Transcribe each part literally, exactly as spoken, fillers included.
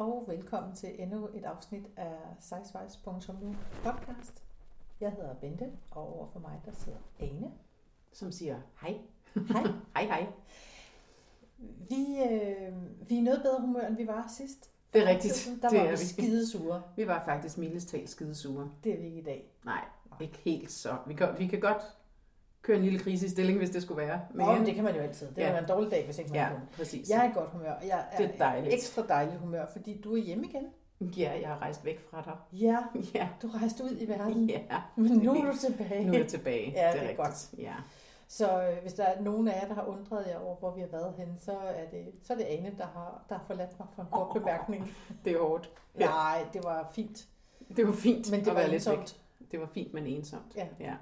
og velkommen til endnu et afsnit af sejsvejs punktum nu podcast. Jeg hedder Bente, og overfor mig der sidder Ane, som siger hej. Hej. Hej, hej. Vi, øh, vi er noget bedre humør, end vi var sidst. Det er rigtigt. Der var vi skidesure. Vi var faktisk mildest talt skidesure. Det er vi ikke i dag. Nej, ikke helt så. Vi kan, vi kan godt køre en lille krise i stilling, hvis det skulle være. Men, oh, men det kan man jo altid. Det er ja. en dårlig dag, hvis ikke man ja, kunne. Præcis. Jeg er i godt humør, og jeg er, det er ekstra dejlig humør, fordi du er hjemme igen. Ja, jeg har rejst væk fra dig. Ja, ja. Du rejste ud i verden. Ja. Men nu er du tilbage. Nu er jeg tilbage. Ja, det er, det er godt. Ja. Så øh, hvis der er nogen af jer, der har undret jer over, hvor vi har været henne, så er det, så er det Ane, der har, der har forladt mig for en god bemærkning. Det er hårdt. Ja. Nej, det var fint. Det var fint, men det var ensomt. Det var fint, men ensomt. Ja. Ja.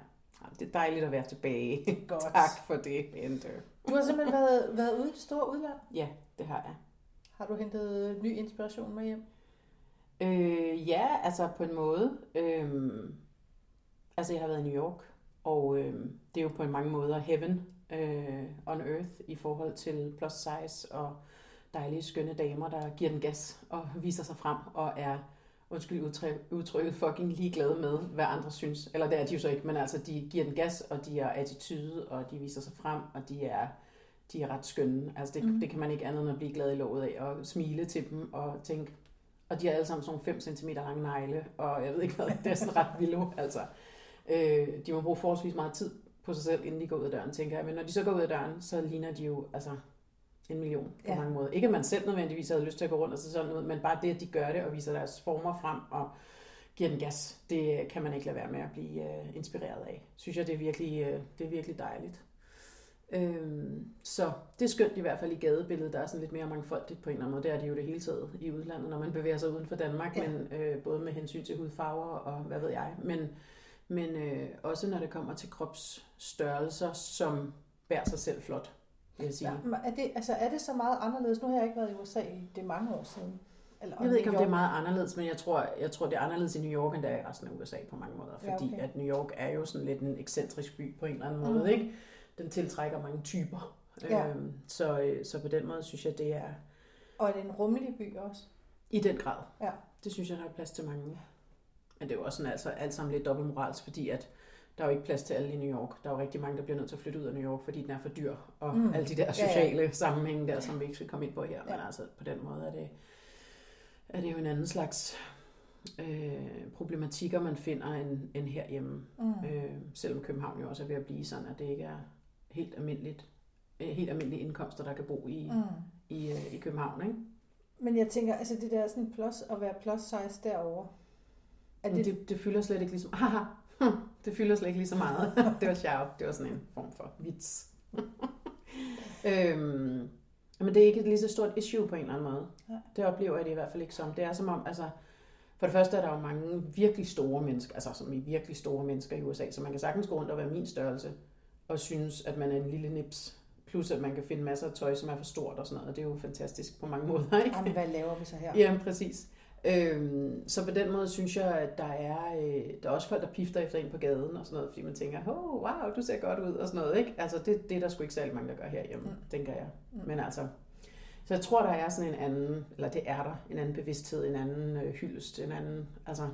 Det er dejligt at være tilbage. Det er godt. Tak for det, Bente. Du har simpelthen været, været ude i det store udland? Ja, det har jeg. Har du hentet ny inspiration med hjem? Øh, ja, altså på en måde. Øh, altså jeg har været i New York. Og øh, det er jo på mange måder heaven øh, on earth i forhold til plus size og dejlige, skønne damer, der giver den gas og viser sig frem og er, undskyld udtrykket, fucking ligeglade med, hvad andre synes. Eller det er de jo så ikke, men altså de giver den gas, og de har attitude, og de viser sig frem, og de er, de er ret skønne. Altså det, mm. det kan man ikke andet end at blive glad i låget af og smile til dem og tænke. Og de har alle sammen sådan fem centimeter lange negle, og jeg ved ikke hvad, det er sådan ret vildt, altså. Øh, de må bruge forholdsvis meget tid på sig selv, inden de går ud af døren, tænker jeg. Men når de så går ud af døren, så ligner de jo altså en million på ja. mange måder. Ikke at man selv nødvendigvis havde lyst til at gå rundt og se sådan ud, men bare det, at de gør det og viser deres former frem og giver den gas, det kan man ikke lade være med at blive øh, inspireret af. Synes jeg, det er virkelig, øh, det er virkelig dejligt. Øh, så det er skønt i hvert fald i gadebilledet, der er sådan lidt mere mangfoldigt på en eller anden måde. Det er de jo det hele taget i udlandet, når man bevæger sig uden for Danmark, ja. men øh, både med hensyn til hudfarver og hvad ved jeg. Men Men øh, også når det kommer til kropsstørrelser, som bærer sig selv flot, vil jeg sige. Ja, er, det, altså, er det så meget anderledes? Nu har jeg ikke været i U S A i det mange år siden. Eller, jeg ved ikke, om det er meget anderledes, men jeg tror, jeg tror, det er anderledes i New York, end der er i resten af U S A på mange måder. Fordi ja, okay. at New York er jo sådan lidt en ekscentrisk by på en eller anden måde. Mm-hmm. Ikke? Den tiltrækker mange typer. Ja. Øhm, så, så på den måde synes jeg, det er... Og er det en rummelig by også? I den grad. Ja. Det synes jeg, der er plads til mange. Men det er jo også sådan, altså, alt sammen lidt dobbeltmoralsk, fordi at der er jo ikke plads til alle i New York. Der er jo rigtig mange, der bliver nødt til at flytte ud af New York, fordi den er for dyr, og mm. alle de der sociale ja, ja. sammenhænge der, som vi ikke skal komme ind på her. Ja. Men altså på den måde er det, er det jo en anden slags øh, problematikker, man finder end, end herhjemme. Mm. Øh, selvom København jo også er ved at blive sådan, at det ikke er helt, almindeligt, helt almindelige indkomster, der kan bo i, mm. i, øh, i København. Ikke? Men jeg tænker, altså det der sådan plus, at være plus size derovre, det... Det, det fylder slet ikke lige så meget. Det fylder slet ikke lige så meget. Det var sjovt. Det var sådan en form for vits. øhm, men det er ikke et lige så stort issue på en eller anden måde. Det oplever jeg det i hvert fald ikke som. Det er som om, altså, for det første er der jo mange virkelig store mennesker, altså som i virkelig store mennesker i U S A, så man kan sagtens gå rundt og være min størrelse, og synes, at man er en lille nips. Plus at man kan finde masser af tøj, som er for stort og sådan noget. Det er jo fantastisk på mange måder, ikke? Jamen, hvad laver vi så her? Jamen, præcis. Øhm, så på den måde synes jeg, at der er, øh, der er også folk, der pifter efter en på gaden og sådan noget, fordi man tænker, oh, wow, du ser godt ud og sådan noget, ikke? Altså det, det er der sgu ikke særlig mange, der gør herhjemme, mm. tænker jeg. Mm. Men altså, så jeg tror, der er sådan en anden, eller det er der, en anden bevidsthed, en anden øh, hyldest, en anden, altså,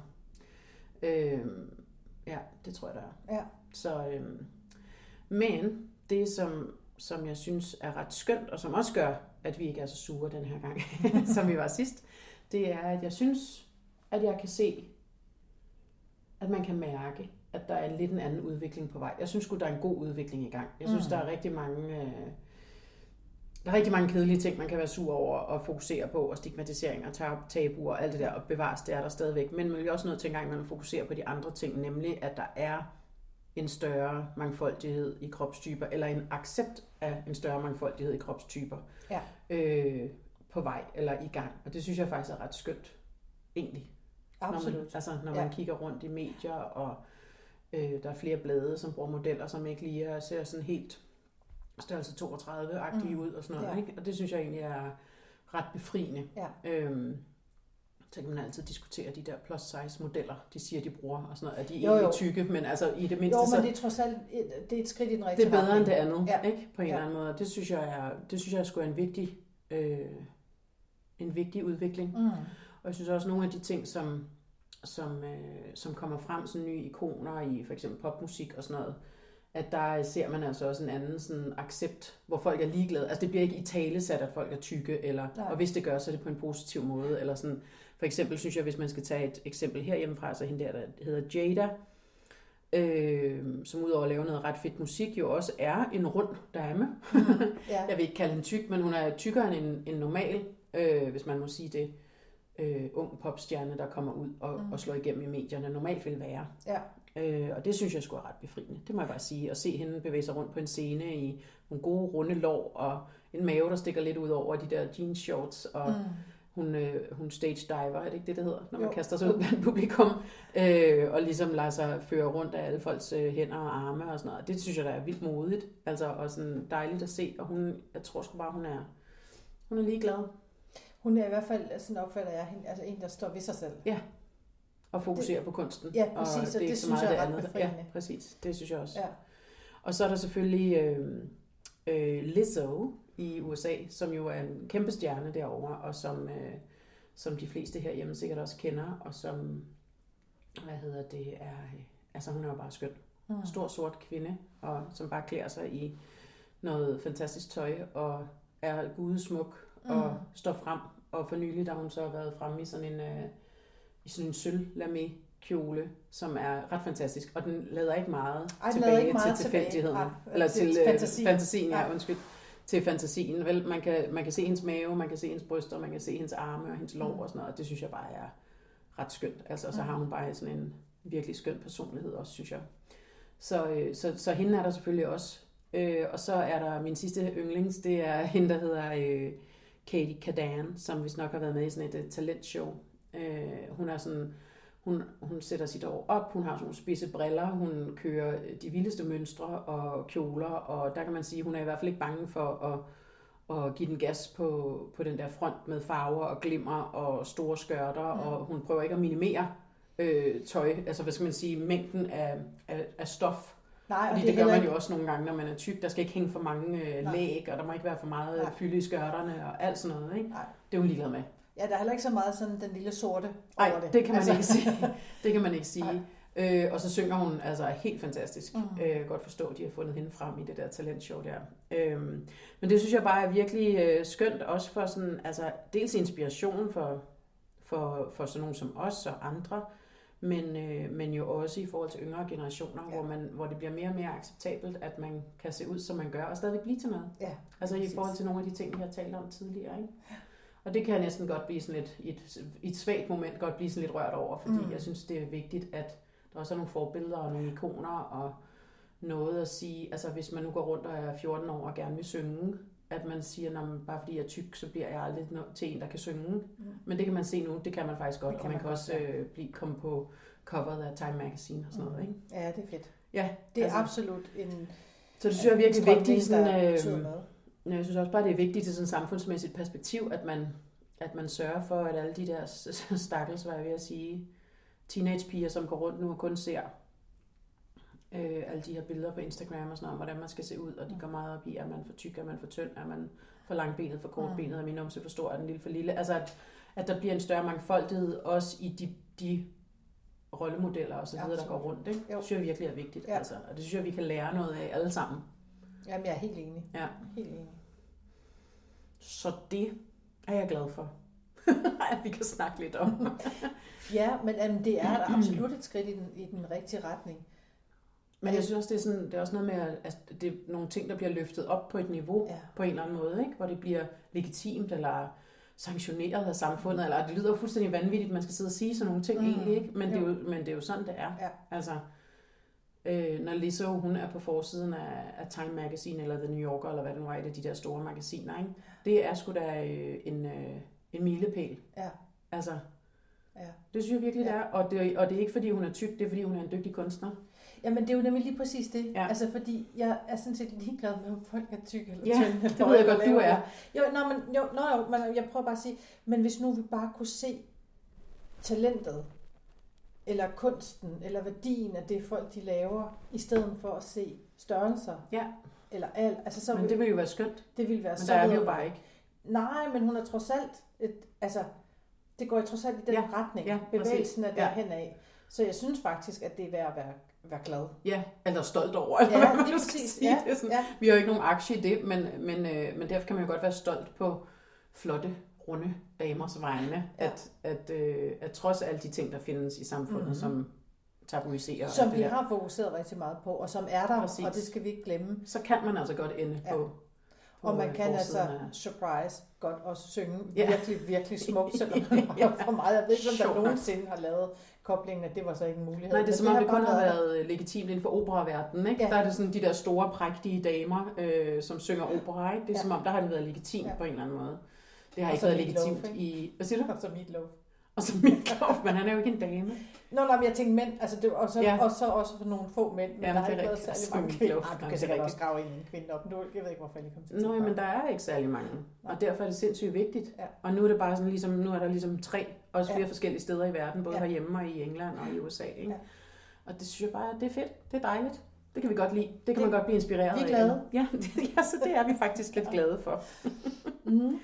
øh, ja, det tror jeg, der er. Ja. Så, øh, men det, som, som jeg synes er ret skønt, og som også gør, at vi ikke er så sure den her gang, som vi var sidst, det er, at jeg synes, at jeg kan se, at man kan mærke, at der er en lidt en anden udvikling på vej. Jeg synes sgu, der er en god udvikling i gang. Jeg synes, mm. der er rigtig mange øh, der er rigtig mange kedelige ting, man kan være sur over og fokusere på, og stigmatisering og tab- tabuer og alt det der, og bevares, det er der stadigvæk. Men man er også nødt til engang, at man fokuserer på de andre ting, nemlig at der er en større mangfoldighed i kropstyper, eller en accept af en større mangfoldighed i kropstyper. Ja. Øh, på vej eller i gang, og det synes jeg faktisk er ret skønt, egentlig. Absolut. Når man, altså, når man ja. kigger rundt i medier, og øh, der er flere blade, som bruger modeller, som ikke lige er, ser sådan helt størrelse toogtredive-agtige mm. ud, og sådan noget, ja. ikke? Og det synes jeg egentlig er ret befriende. Ja. Øhm, så kan man altid diskutere de der plus size modeller, de siger, de bruger, og sådan noget, at de er egentlig tykke, men altså i det mindste... Jo, men det er trods alt et, det er et skridt i den rigtige retning. Det er bedre end det andet, ja. ikke? På en ja. eller anden måde. Det synes jeg er, det synes jeg er sgu en vigtig... Øh, en vigtig udvikling. Mm. Og jeg synes også, nogle af de ting, som, som, øh, som kommer frem, sådan nye ikoner i for eksempel popmusik og sådan noget, at der ser man altså også en anden sådan accept, hvor folk er ligeglade. Altså det bliver ikke i tale sat, at folk er tykke, eller, og hvis det gør, så er det på en positiv måde. Eller sådan. For eksempel synes jeg, hvis man skal tage et eksempel herhjemmefra, så hende der, der hedder Jada, øh, som udover at lave noget ret fedt musik, jo også er en rund dame. Mm. Yeah. Jeg vil ikke kalde hende tyk, men hun er tykkere end, end normal, øh, hvis man må sige det. Øh, ung popstjerne, der kommer ud og, mm. og slår igennem i medierne, normalt vil være. Ja. Øh, og det synes jeg sgu er ret befriende. Det må jeg bare sige. At se hende bevæge sig rundt på en scene i nogle gode runde lår og en mave, der stikker lidt ud over de der jeanshorts. Og mm. hun, øh, hun stage diver, er det ikke det, det hedder? Når man jo. kaster sig ud blandt publikum. Øh, og ligesom lader sig føre rundt af alle folks øh, hænder og arme og sådan noget. Det synes jeg, der er vildt modigt. Altså, og sådan dejligt at se. Og hun, jeg tror sgu bare, hun er, hun er ligeglad. Hun er i hvert fald, sådan opfatter jeg hende, altså en, der står ved sig selv. Ja, og fokuserer det, på kunsten. Ja, præcis, og det, og det, det synes jeg er ret befriende. Ja, præcis, det synes jeg også. Ja. Og så er der selvfølgelig øh, øh, Lizzo i U S A, som jo er en kæmpe stjerne derovre, og som, øh, som de fleste herhjemme sikkert også kender, og som, hvad hedder det, er, øh, altså hun er jo bare skøn. Mm. Stor sort kvinde, og som bare klæder sig i noget fantastisk tøj, og er gudesmuk, mm. og står frem. Og for nylig, der hun så har været fremme i sådan en, øh, i sådan en sølvlamé-kjole, som er ret fantastisk. Og den lader ikke meget Ej, tilbage ikke meget til tilfældigheden. Eller til, til øh, fantasien. fantasien ja, undskyld. Til fantasien. Vel, man kan, man kan se hendes mave, man kan se hendes bryster, man kan se hendes arme og hendes lår mm. og sådan noget. Og det synes jeg bare er ret skønt. Altså, og så mm. har hun bare sådan en virkelig skøn personlighed også, synes jeg. Så, øh, så, så hende er der selvfølgelig også. Øh, og så er der min sidste yndlings, det er hende, der hedder øh, Katie Kadan, som vist nok har været med i sådan et uh, talentshow. Øh, hun, er sådan, hun, hun sætter sit hår op, hun har sådan nogle spidse briller, hun kører de vildeste mønstre og kjoler, og der kan man sige, hun er i hvert fald ikke bange for at, at give den gas på, på den der front med farver og glimmer og store skørter, mm. og hun prøver ikke at minimere øh, tøj, altså hvad skal man sige, mængden af, af, af stof. Nej, fordi det, det gør man jo også nogle gange, når man er tyk. Der skal ikke hænge for mange øh, læg, og der må ikke være for meget Nej. fylde i skørterne og alt sådan noget. Ikke? Det er hun ligeglad med. Ja, der er heller ikke så meget sådan den lille sorte over det. Nej, det kan man altså. ikke sige. Det kan man ikke sige. Øh, og så synger hun altså helt fantastisk. Mm. Øh, godt forstå, at de har fundet hende frem i det der talentshow der. Øh, men det synes jeg bare er virkelig øh, skønt, også for sådan, altså dels inspiration for, for, for sådan nogen som os og andre, Men, øh, men jo også i forhold til yngre generationer, ja. hvor, man, hvor det bliver mere og mere acceptabelt, at man kan se ud, som man gør, og stadig blive til noget. Ja, altså i forhold til nogle af de ting, vi har talt om tidligere. Ikke? Og det kan jeg næsten godt blive sådan lidt, i et, i et svagt moment, godt blive sådan lidt rørt over, fordi mm. jeg synes, det er vigtigt, at der også er nogle forbilleder og nogle ikoner, og noget at sige, altså hvis man nu går rundt og er fjorten år og gerne vil synge, at man siger, at bare fordi jeg er tyk, så bliver jeg aldrig til en, der kan synge. Mm. Men det kan man se nu, det kan man faktisk godt, og man, man kan også ja. blive, komme på coveret af Time Magazine og sådan mm. noget. Ikke? Ja, det er fedt. Ja, det er altså, absolut en... Så det synes jeg er virkelig vigtigt. Øh, jeg synes også bare, det er vigtigt til sådan et samfundsmæssigt perspektiv, at man, at man sørger for, at alle de der stakkels, hvad jeg vil sige, teenagepiger, som går rundt nu og kun ser... Øh, alle de her billeder på Instagram og sådan noget, hvordan man skal se ud, og de går meget op i, er man for tyk, er man for tynd, er man for langbenet, for kortbenet, er min numse for stor, er den lille for lille. Altså, at, at der bliver en større mangfoldighed, også i de, de rollemodeller og så videre, der går rundt. Det synes jeg virkelig er vigtigt, ja. altså. Og det synes jeg, vi kan lære noget af alle sammen. Jamen, jeg er helt enig. Ja. Helt enig. Så det er jeg glad for. at vi kan snakke lidt om. ja, men um, det er der absolut et skridt i den, i den rigtige retning. Men jeg synes også, det er, sådan, det er også noget med, at altså, det er nogle ting, der bliver løftet op på et niveau, ja. på en eller anden måde, ikke? Hvor det bliver legitimt eller sanktioneret af samfundet, eller det lyder fuldstændig vanvittigt, man skal sidde og sige sådan nogle ting mm. egentlig, ikke? Men, det er jo, men det er jo sådan, det er. Ja. Altså, øh, når Lizzo, hun er på forsiden af, af Time Magazine, eller The New Yorker, eller hvad det nu er, de der store magasiner, ikke? Det er sgu da øh, en, øh, en milepæl. Ja. Altså, ja. Det synes jeg virkelig, ja. det er. Og det, og det er ikke, fordi hun er tyk, det er, fordi hun er en dygtig kunstner. Jamen, det er jo nemlig lige præcis det. Ja. Altså, fordi jeg er sådan set ligeglad med, om folk er tykke eller tykke. Ja, eller det ved jeg godt, du er. Jo, nå, men, jo, nå, jo, men jeg prøver bare at sige, men hvis nu vi bare kunne se talentet, eller kunsten, eller værdien af det folk, de laver, i stedet for at se størrelser. Ja. Eller alt. Altså, så men det ville jo være skønt. Det ville være men så Men der er vi jo bare ikke. Nej, men hun er trods alt, et, altså, det går jo trods alt i den ja. retning, ja, bevægelsen er derhen af. Så jeg synes faktisk, at det er værd at være, være glad. Ja, eller stolt over, eller ja, hvad man skal sige. Ja, det er sådan, ja. Vi har jo ikke nogen aktie i det, men, men, øh, men derfor kan man jo godt være stolt på flotte, runde damers vegne, ja. at, at, øh, at trods alle de ting, der findes i samfundet, mm-hmm. som tabuiserer. Som vi har fokuseret rigtig meget på, og som er der, præcis. Og det skal vi ikke glemme. Så kan man altså godt ende ja. på. Og man kan altså, af... surprise, godt også synge yeah. virkelig, virkelig smukt, selvom man har for meget. Jeg ved ikke, om der nogensinde har lavet koblingen, at det var så ikke en mulighed. Nej, det er som om det kun har været legitimt inden for operaverdenen, ikke? Ja. Der er det sådan de der store, prægtige damer, øh, som synger opera, ikke? Det er ja. som om, der har det været legitimt ja. på en eller anden måde. Det har og ikke været legitimt love, ikke? i... Hvad siger du? Og så Meatloaf. Og så Meatloaf, men han er jo ikke en dame. Nå, nej, jeg tænkte mænd, altså det var også, ja. også, også for nogle få mænd, men ja, der har ikke været særlig mange kvinder. Ah, du kan sikkert også grave en kvinde op, nu, jeg ved ikke, hvorfor jeg kom til. Nå, ja, men der er ikke særlig mange, og derfor er det sindssygt vigtigt. Ja. Og nu er det bare sådan, ligesom, nu er der ligesom tre, også flere ja. forskellige steder i verden, både ja. herhjemme og i England og i U S A, ikke? Ja. Og det synes jeg bare, det er fedt, det er dejligt. Det kan vi godt lide, det kan det, man godt blive inspireret af. Vi er glade. Ja, ja, så det er vi faktisk lidt glade for. Mm-hmm.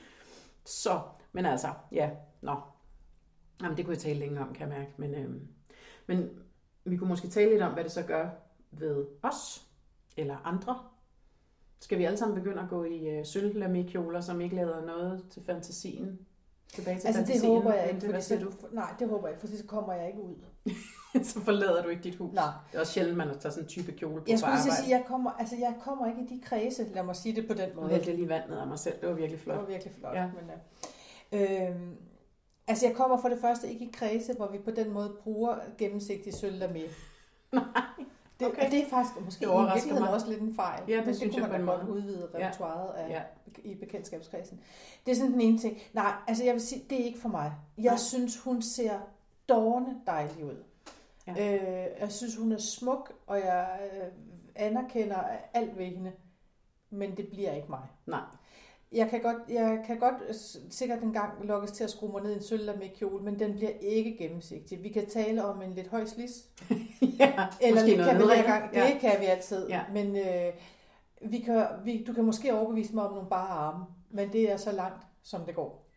Så, men altså, ja, nå. Jamen, det kunne jeg tale længe om, kan jeg mærke. Men, øhm, men vi kunne måske tale lidt om, hvad det så gør ved os eller andre. Skal vi alle sammen begynde at gå i øh, sølvlamé-kjoler, som ikke lader noget til fantasien? Tilbage til altså, fantasien. Det håber jeg ikke. Hvad siger du? Nej, det håber jeg ikke, for så kommer jeg ikke ud. Så forlader du ikke dit hus. Nej. Det er også sjældent, man tager sådan en type kjole på jeg arbejde. Jeg skulle sige, jeg kommer, altså, jeg kommer ikke i de kredse. Lad mig sige det på den måde. Jeg vælte lige vandet af mig selv. Det var virkelig flot. Det var virkelig flot. Ja. Men, ja. Øhm, Altså, jeg kommer for det første ikke i kredse, hvor vi på den måde bruger gennemsigtig sølvlamé. Nej, okay. Det, og det er faktisk måske det i mig. Også lidt en fejl. Ja, det men synes det kunne jeg man da godt udvide repertoiret ja. ja. i bekendtskabskredsen. Det er sådan den ene ting. Nej, altså jeg vil sige, det er ikke for mig. Jeg ja. synes, hun ser dårlig dejlig ud. Ja. Øh, jeg synes, hun er smuk, og jeg øh, anerkender alt ved hende. Men det bliver ikke mig. Nej. Jeg kan godt, jeg kan godt sikkert engang lukkes til at skrue mig ned i en sølvlamé-kjole, men den bliver ikke gennemsigtig. Vi kan tale om en lidt høj slis. ja, eller det kan vi hver gang. Ja. Det kan vi altid. Ja. Men øh, vi kan, vi, du kan måske overbevise mig om nogle bare arme, men det er så langt, som det går.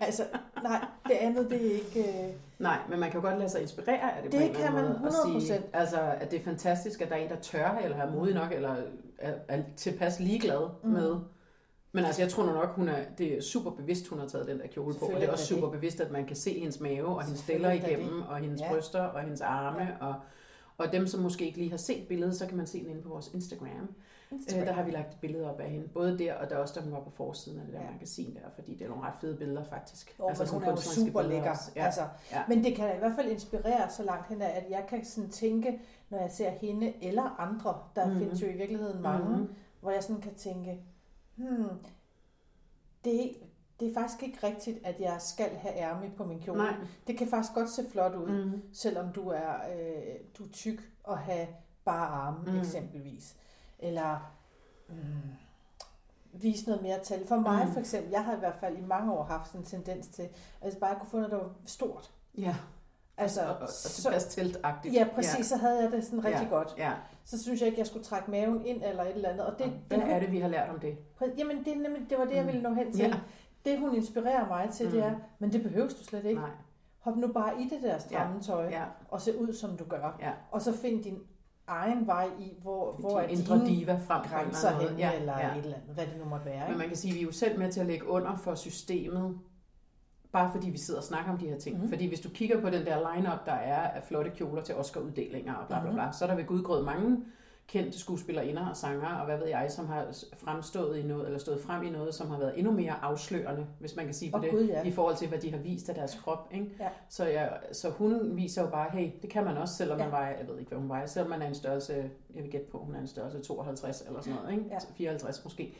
Altså, nej, det andet, det er ikke... Øh... Nej, men man kan godt lade sig inspirere af det, det på en eller anden måde. Det kan man hundrede procent. Sige, altså, at det er fantastisk, at der er en, der tør, eller er modig nok, eller er, er tilpas ligeglad mm. med... Men altså, jeg tror nok, hun er, det er super bevidst, hun har taget den der kjole på, og det er også super bevidst, at man kan se hendes mave, og hendes deller igennem, og hendes ja. bryster, og hendes arme, ja. og, og dem, som måske ikke lige har set billedet, så kan man se den inde på vores Instagram. Instagram. Øh, der har vi lagt et billede op af hende, både der, og der også, da hun var på forsiden af det der ja. magasin der, fordi det er nogle ret fede billeder, faktisk. Jo, altså, hun er jo super lækker. Ja. Altså, ja. Men det kan i hvert fald inspirere så langt hen, at jeg kan sådan tænke, når jeg ser hende eller andre, der mm-hmm. findes jo i virkeligheden mange, mm-hmm. hvor jeg sådan kan tænke... Hmm. Det, det er faktisk ikke rigtigt, at jeg skal have ærme på min kjole. Nej. Det kan faktisk godt se flot ud, mm. selvom du er, øh, du er tyk og har bare arme, mm. eksempelvis. Eller mm, vise noget mere tal. For mig mm. for eksempel, jeg har i hvert fald i mange år haft en tendens til, at jeg bare kunne få noget, der var stort. Ja. Altså, og, og, og tilpas teltagtigt. Ja, præcis, ja. så havde jeg det sådan rigtig ja. godt. Ja. Så synes jeg ikke, jeg skulle trække maven ind eller et eller andet. Og det, hvad det, er det, vi har lært om det? Jamen, det, nemlig, det var det, mm. jeg ville nå hen til. Ja. Det, hun inspirerer mig til, mm. det er, men det behøves du slet ikke. Nej. Hop nu bare i det der stramme tøj, ja. Ja. og se ud, som du gør. Ja. Og så find din egen vej i, hvor, hvor er dine grænser hen, ja. eller ja. et eller andet, hvad det nu måtte være. Ikke? Men man kan sige, at vi er jo selv med til at lægge under for systemet, bare fordi vi sidder og snakker om de her ting. Mm. Fordi hvis du kigger på den der line-up, der er af flotte kjoler til Oscar-uddelinger og bla bla bla, mm. så er der ved gudgrød mange kendte skuespillerinder og sangere, og hvad ved jeg, som har fremstået i noget, eller stået frem i noget, som har været endnu mere afslørende, hvis man kan sige på oh, det, Gud, ja. i forhold til, hvad de har vist af deres krop. Ikke? Ja. Så, jeg, så hun viser jo bare, hey, det kan man også, selvom ja. man vejer, jeg ved ikke, hvad hun vejer, selvom man er en størrelse, jeg vil gætte på, hun er en størrelse tooghalvtreds eller sådan noget, ikke? Ja. fireoghalvtreds måske.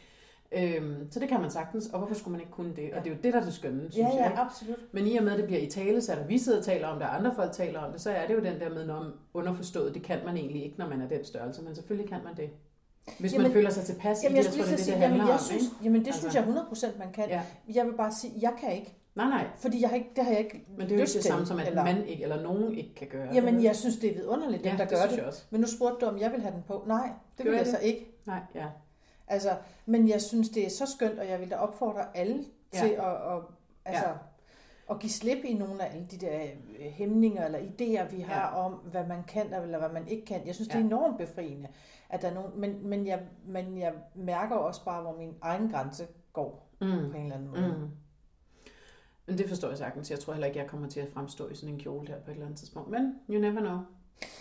Øhm, så det kan man sagtens, og hvorfor skulle man ikke kunne det? Ja. Og det er jo det, der er det skønne, synes ja, ja, jeg. Absolut. Men i og med, at det bliver i tale, så vi sidder og taler om det, og andre folk taler om det, så er det jo den der med om underforstået, det kan man egentlig ikke, når man er den størrelse, men selvfølgelig kan man det. Hvis jamen, man føler sig tilpas jamen, i det, så er det det, sige, det handler jamen, jeg om. Synes, ikke? Jamen det altså, synes jeg hundrede procent, man kan. Ja. Jeg vil bare sige, jeg kan ikke. Nej, nej. Fordi jeg har ikke, det har jeg ikke lyst til. Men det er jo ikke det samme som, at eller... man ikke, eller nogen ikke kan gøre. Jamen jeg synes, det er vidunderligt, dem ja, der gør det. Men nu spurgte du, om jeg vil have den på. Nej, det vil jeg så ikke. Nej, ja. Altså, men jeg synes, det er så skønt, og jeg vil da opfordre alle ja. til at, og, altså, ja. at give slip i nogle af alle de der hæmninger eller idéer, vi har ja. om, hvad man kan eller hvad man ikke kan. Jeg synes, ja. det er enormt befriende, at der er nogen, men, men, jeg, men jeg mærker også bare, hvor min egen grænse går mm. på en eller anden måde. Mm. Men det forstår jeg sagtens. Jeg tror heller ikke, jeg kommer til at fremstå i sådan en kjole der på et eller andet tidspunkt. Men you never know.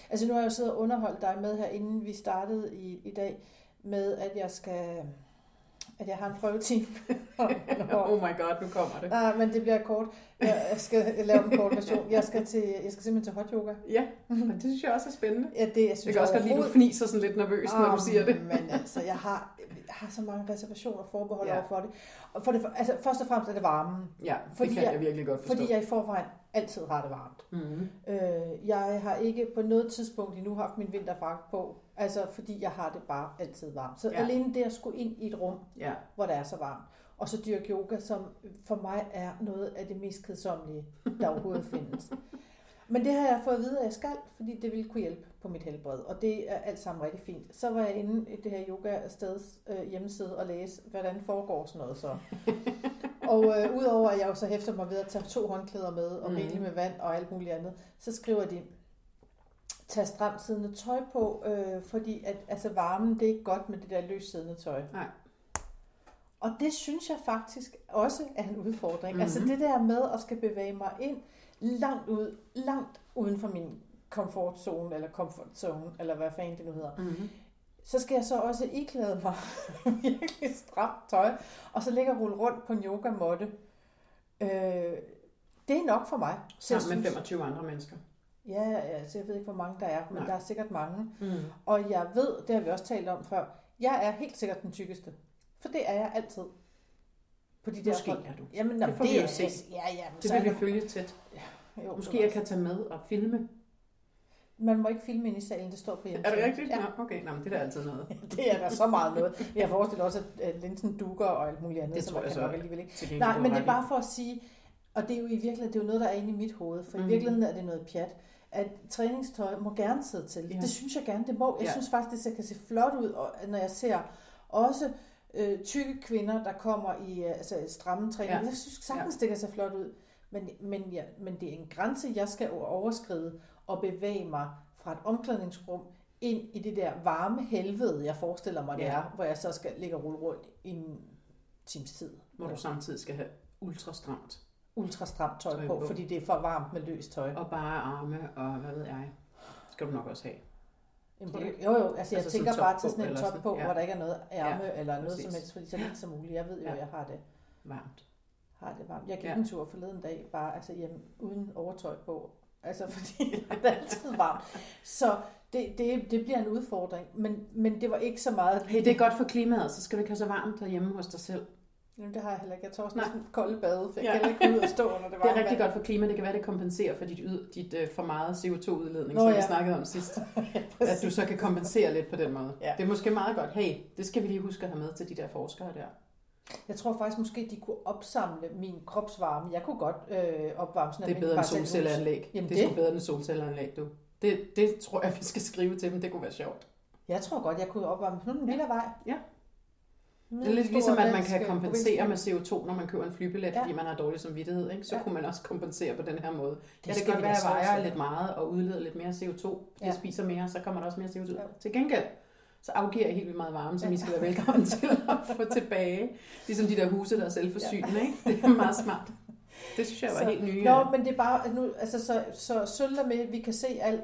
Altså nu har jeg jo siddet og underholdt dig med her, inden vi startede i, i dag, med at jeg skal, at jeg har en prøvetime. Oh my god, nu kommer det. Nej, ah, men det bliver kort. Jeg skal lave en kort version. Jeg skal, til, jeg skal simpelthen til hot yoga. Ja, det synes jeg også er spændende. Ja, det, jeg synes jeg kan også godt lide, at du fniser sådan lidt nervøs, oh, når du siger det. Men altså, jeg har, jeg har så mange reservationer og forbehold ja. over for det. Og for det altså, først og fremmest er det varmen. Ja, det fordi kan jeg, jeg virkelig godt forstå. Fordi jeg i forvejen altid har det varmt. Mm-hmm. Øh, jeg har ikke på noget tidspunkt endnu haft min vinterfrakke på. Altså, fordi jeg har det bare altid varmt. Så ja. alene det at skulle ind i et rum, ja. hvor det er så varmt. Og så dyrke yoga, som for mig er noget af det mest kedsommelige, der overhovedet findes. Men det har jeg fået at vide, at jeg skal, fordi det ville kunne hjælpe på mit helbred. Og det er alt sammen rigtig fint. Så var jeg inde i det her yoga-steds øh, hjemmeside og læse, hvordan foregår sådan noget så. Og øh, udover at jeg jo så hæfter mig ved at tage to håndklæder med og mm. rigeligt med vand og alt muligt andet, så skriver de, tag stramt siddende tøj på, øh, fordi at, altså varmen, det er ikke godt med det der løs siddende tøj. Nej. Og det synes jeg faktisk også er en udfordring. Mm-hmm. Altså det der med at skal bevæge mig ind langt ud, langt uden for min komfortzone, eller komfortzone, eller hvad fanden det nu hedder. Mm-hmm. Så skal jeg så også iklæde mig virkelig stramt tøj, og så ligge og rulle rundt på en yogamåtte. Øh, det er nok for mig. Sammen med femogtyve andre mennesker. Ja, altså jeg ved ikke, hvor mange der er, men Nej. der er sikkert mange. Mm. Og jeg ved, det har vi også talt om før, jeg er helt sikkert den tykkeste. For det er jeg altid. På de Måske der er du. Jamen, nå, det får det vi jo se. Ja, ja, det vil vi følge tæt. Ja, jo, Måske jeg også. kan tage med og filme. Man må ikke filme ind i salen, det står på hjemmesiden. Er det rigtigt? Ja. Nå, okay, nå, det er da altid noget. Det er da så meget noget. Jeg forestiller også, at linsen dukker og alt muligt andet. Det tror jeg så alligevel ikke. Nej, men det er bare for at sige, og det er jo i virkeligheden det er jo noget, der er inde i mit hoved. For mm. i virkeligheden er det noget pjat. At træningstøj må gerne sidde til. Ja. Det synes jeg gerne, det må. Jeg ja. synes faktisk, det kan se flot ud, og når jeg ser også øh, tykke kvinder, der kommer i altså, stramme træning. Ja. Jeg synes sagtens, ja. det kan se flot ud. Men, men, ja, men det er en grænse, jeg skal overskride og bevæge mig fra et omklædningsrum ind i det der varme helvede, jeg forestiller mig, det ja. er, hvor jeg så skal ligge og rulle rundt i en times tid. Hvor du samtidig skal have ultrastramt. ultrastramt tøj, tøj på, på, fordi det er for varmt med løst tøj. Og bare arme, og hvad ved jeg, skal du nok også have. Jamen, det, jo jo, altså jeg altså, tænker bare til sådan en top på, ja. hvor der ikke er noget ærme, ja, eller noget præcis. som helst, fordi så lidt som muligt. Jeg ved jo, ja. jeg har det varmt. Har det varmt. Jeg gik ja. en tur forleden dag, bare altså hjem, uden overtøj på, altså fordi det er altid varmt. Så det, det, det bliver en udfordring, men, men det var ikke så meget. Hey, det er godt for klimaet, så skal du ikke have så varmt derhjemme hos dig selv. Jamen, det har jeg heller ikke. Jeg tager også sådan en kolde bade, for jeg ja. kan heller ikke ud og stå, når det var Det er rigtig vandet. godt for klima. Det kan være, det kompenserer for dit, yd, dit uh, for meget C O to-udledning, Nå, som ja. vi snakkede om sidst. ja, at du så kan kompensere lidt på den måde. Ja. Det er måske meget godt. Hey, det skal vi lige huske at have med til de der forskere der. Jeg tror faktisk måske, de kunne opsamle min kropsvarme. Jeg kunne godt øh, opvarme sådan en Det er bedre end solcelleanlæg. Jamen, det er sgu bedre end solcelleanlæg, du. Det, det tror jeg, vi skal skrive til dem. Det kunne være sjovt. Jeg tror godt, jeg kunne opvarme sådan en metervej. Ja. Det er lidt ligesom, at man kan kompensere med C O to, når man køber en flybillet, ja. fordi man har dårlig samvittighed. Ikke? Så ja. kunne man også kompensere på den her måde. Det, ja, det kan godt være, at jeg vejer lidt meget og udleder lidt mere C O to. Ja. Jeg spiser mere, så kommer der også mere C O to. Ja. Til gengæld, så afgiver jeg helt vildt meget varme, som ja. I skal være velkommen til at få tilbage. Ligesom de der huse, der er selvforsynende. Ja. Det er meget smart. Det synes jeg var så, helt nye. Nå, men det er bare, nu, altså, så, så sølger med, vi kan se alt.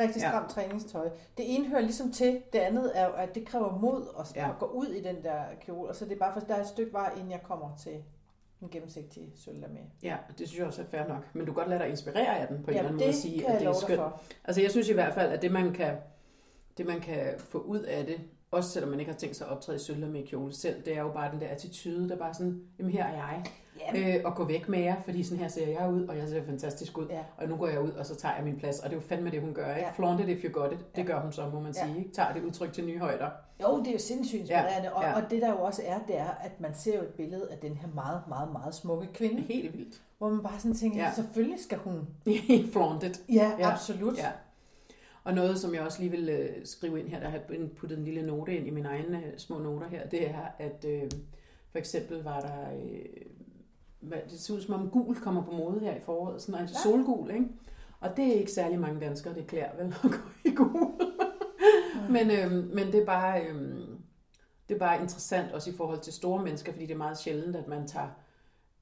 Rigtig stramt ja. træningstøj. Det ene hører ligesom til, det andet er, at det kræver mod at ja. gå ud i den der kjole, og så det er bare for, der er et stykke vej, inden jeg kommer til en gennemsigtig sølvlamé. Ja, det synes jeg også er fair nok. Men du kan godt lade dig inspirere af den, på en ja, eller anden måde at sige, at det er skønt. Altså jeg synes i hvert fald, at det man, kan, det man kan få ud af det, også selvom man ikke har tænkt sig at optræde i sølvlamé kjole selv, det er jo bare den der attitude, der bare sådan, jamen her er jeg. Øh, og gå væk med jer, fordi sådan her ser jeg ud, og jeg ser fantastisk ud, ja. og nu går jeg ud, og så tager jeg min plads, og det er jo fandme det, hun gør, ikke? Ja. Flaunt it if you got it, det ja. gør hun så, må man ja. sige, ikke? Tager det udtryk til nye højder. Jo, det er jo sindssygt inspirerende, ja. og, ja. og det der jo også er, det er, at man ser jo et billede af den her meget, meget, meget smukke kvinde. Helt vildt. Hvor man bare sådan tænker, ja. selvfølgelig skal hun flaunt it. Ja, ja. absolut. Ja. Og noget, som jeg også lige vil skrive ind her, der har puttet en lille note ind i mine egne små noter her, det er, at øh, for eksempel var der... Øh, det ser ud som om gul kommer på mode her i foråret, sådan en solgul, ikke? Og det er ikke særlig mange danskere, det klæder vel at gå i gul. men, øhm, men det er bare øhm, det er bare interessant også i forhold til store mennesker, fordi det er meget sjældent, at man tager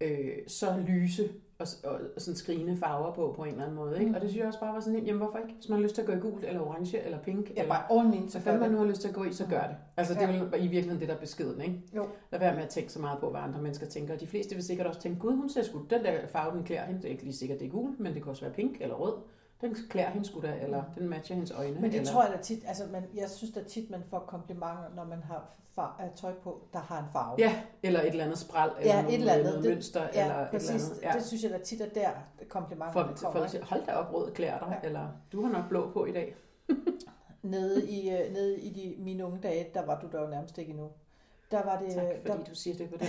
øh, så lyse og, og, og sådan skrigende farver på på en eller anden måde, ikke? Mm. Og det synes jeg også bare var sådan, jamen hvorfor ikke? Hvis man har lyst til at gå i gul eller orange eller pink, ja, eller bare ordentligt, så fanden man nu har lyst til at gå i, så gør det. Altså det er jo i virkeligheden det, der er beskeden, ikke? Jo. Lad være med at tænke så meget på, hvad andre mennesker tænker. Og de fleste vil sikkert også tænke, gud, hun ser sgu, den der farve, den klæder hende. Det er ikke lige sikkert, det er gul, men det kan også være pink eller rød. Den klæder hende sgu da, eller den matcher hendes øjne. Men det eller... tror jeg da tit, altså man, jeg synes da tit, man får komplimenter, når man har far, tøj på, der har en farve. Ja, eller et eller andet spræl, eller ja, et eller andet noget det, mønster. Ja, eller præcis. Et eller andet. Ja. Det synes jeg da tit er der, komplimenterne kommer. Folk siger, hold da op, rød klæder dig, ja. Eller du har nok blå på i dag. nede i, uh, nede i de, mine unge dage, der var du da jo nærmest ikke endnu. Der var det, tak, fordi der, du siger det på det.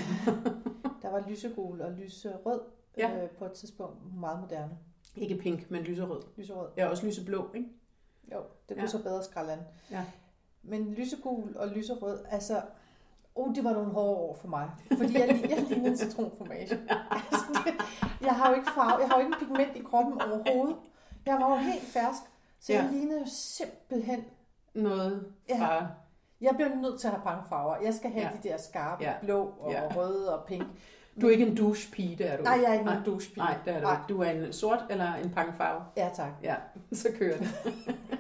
Der var lysegul og lyserød ja. øh, på et tidspunkt, meget moderne. Ikke pink, men lyserød. Lyserød. Ja, også lyseblå, ikke? Jo, det kunne ja. Så bedre skralde an. Ja. Men lysegul og lyserød, altså... Åh, oh, det var nogle hårde år for mig. Fordi jeg, jeg lignede en citronformage. Altså, det, jeg har jo ikke farve, jeg har jo ikke en pigment i kroppen overhovedet. Jeg var jo helt fersk, så ja. Jeg lignede jo simpelthen... Noget fra... Ja. Jeg blev nødt til at have mange farver. Jeg skal have ja. De der skarpe ja. Blå og ja. Røde og pink. Du er ikke en douche-pige, det er du. Nej, jeg er ikke en douche-pige. Nej, det er du. Du er en sort eller en pangfarve? Ja, tak. Ja, så kører det.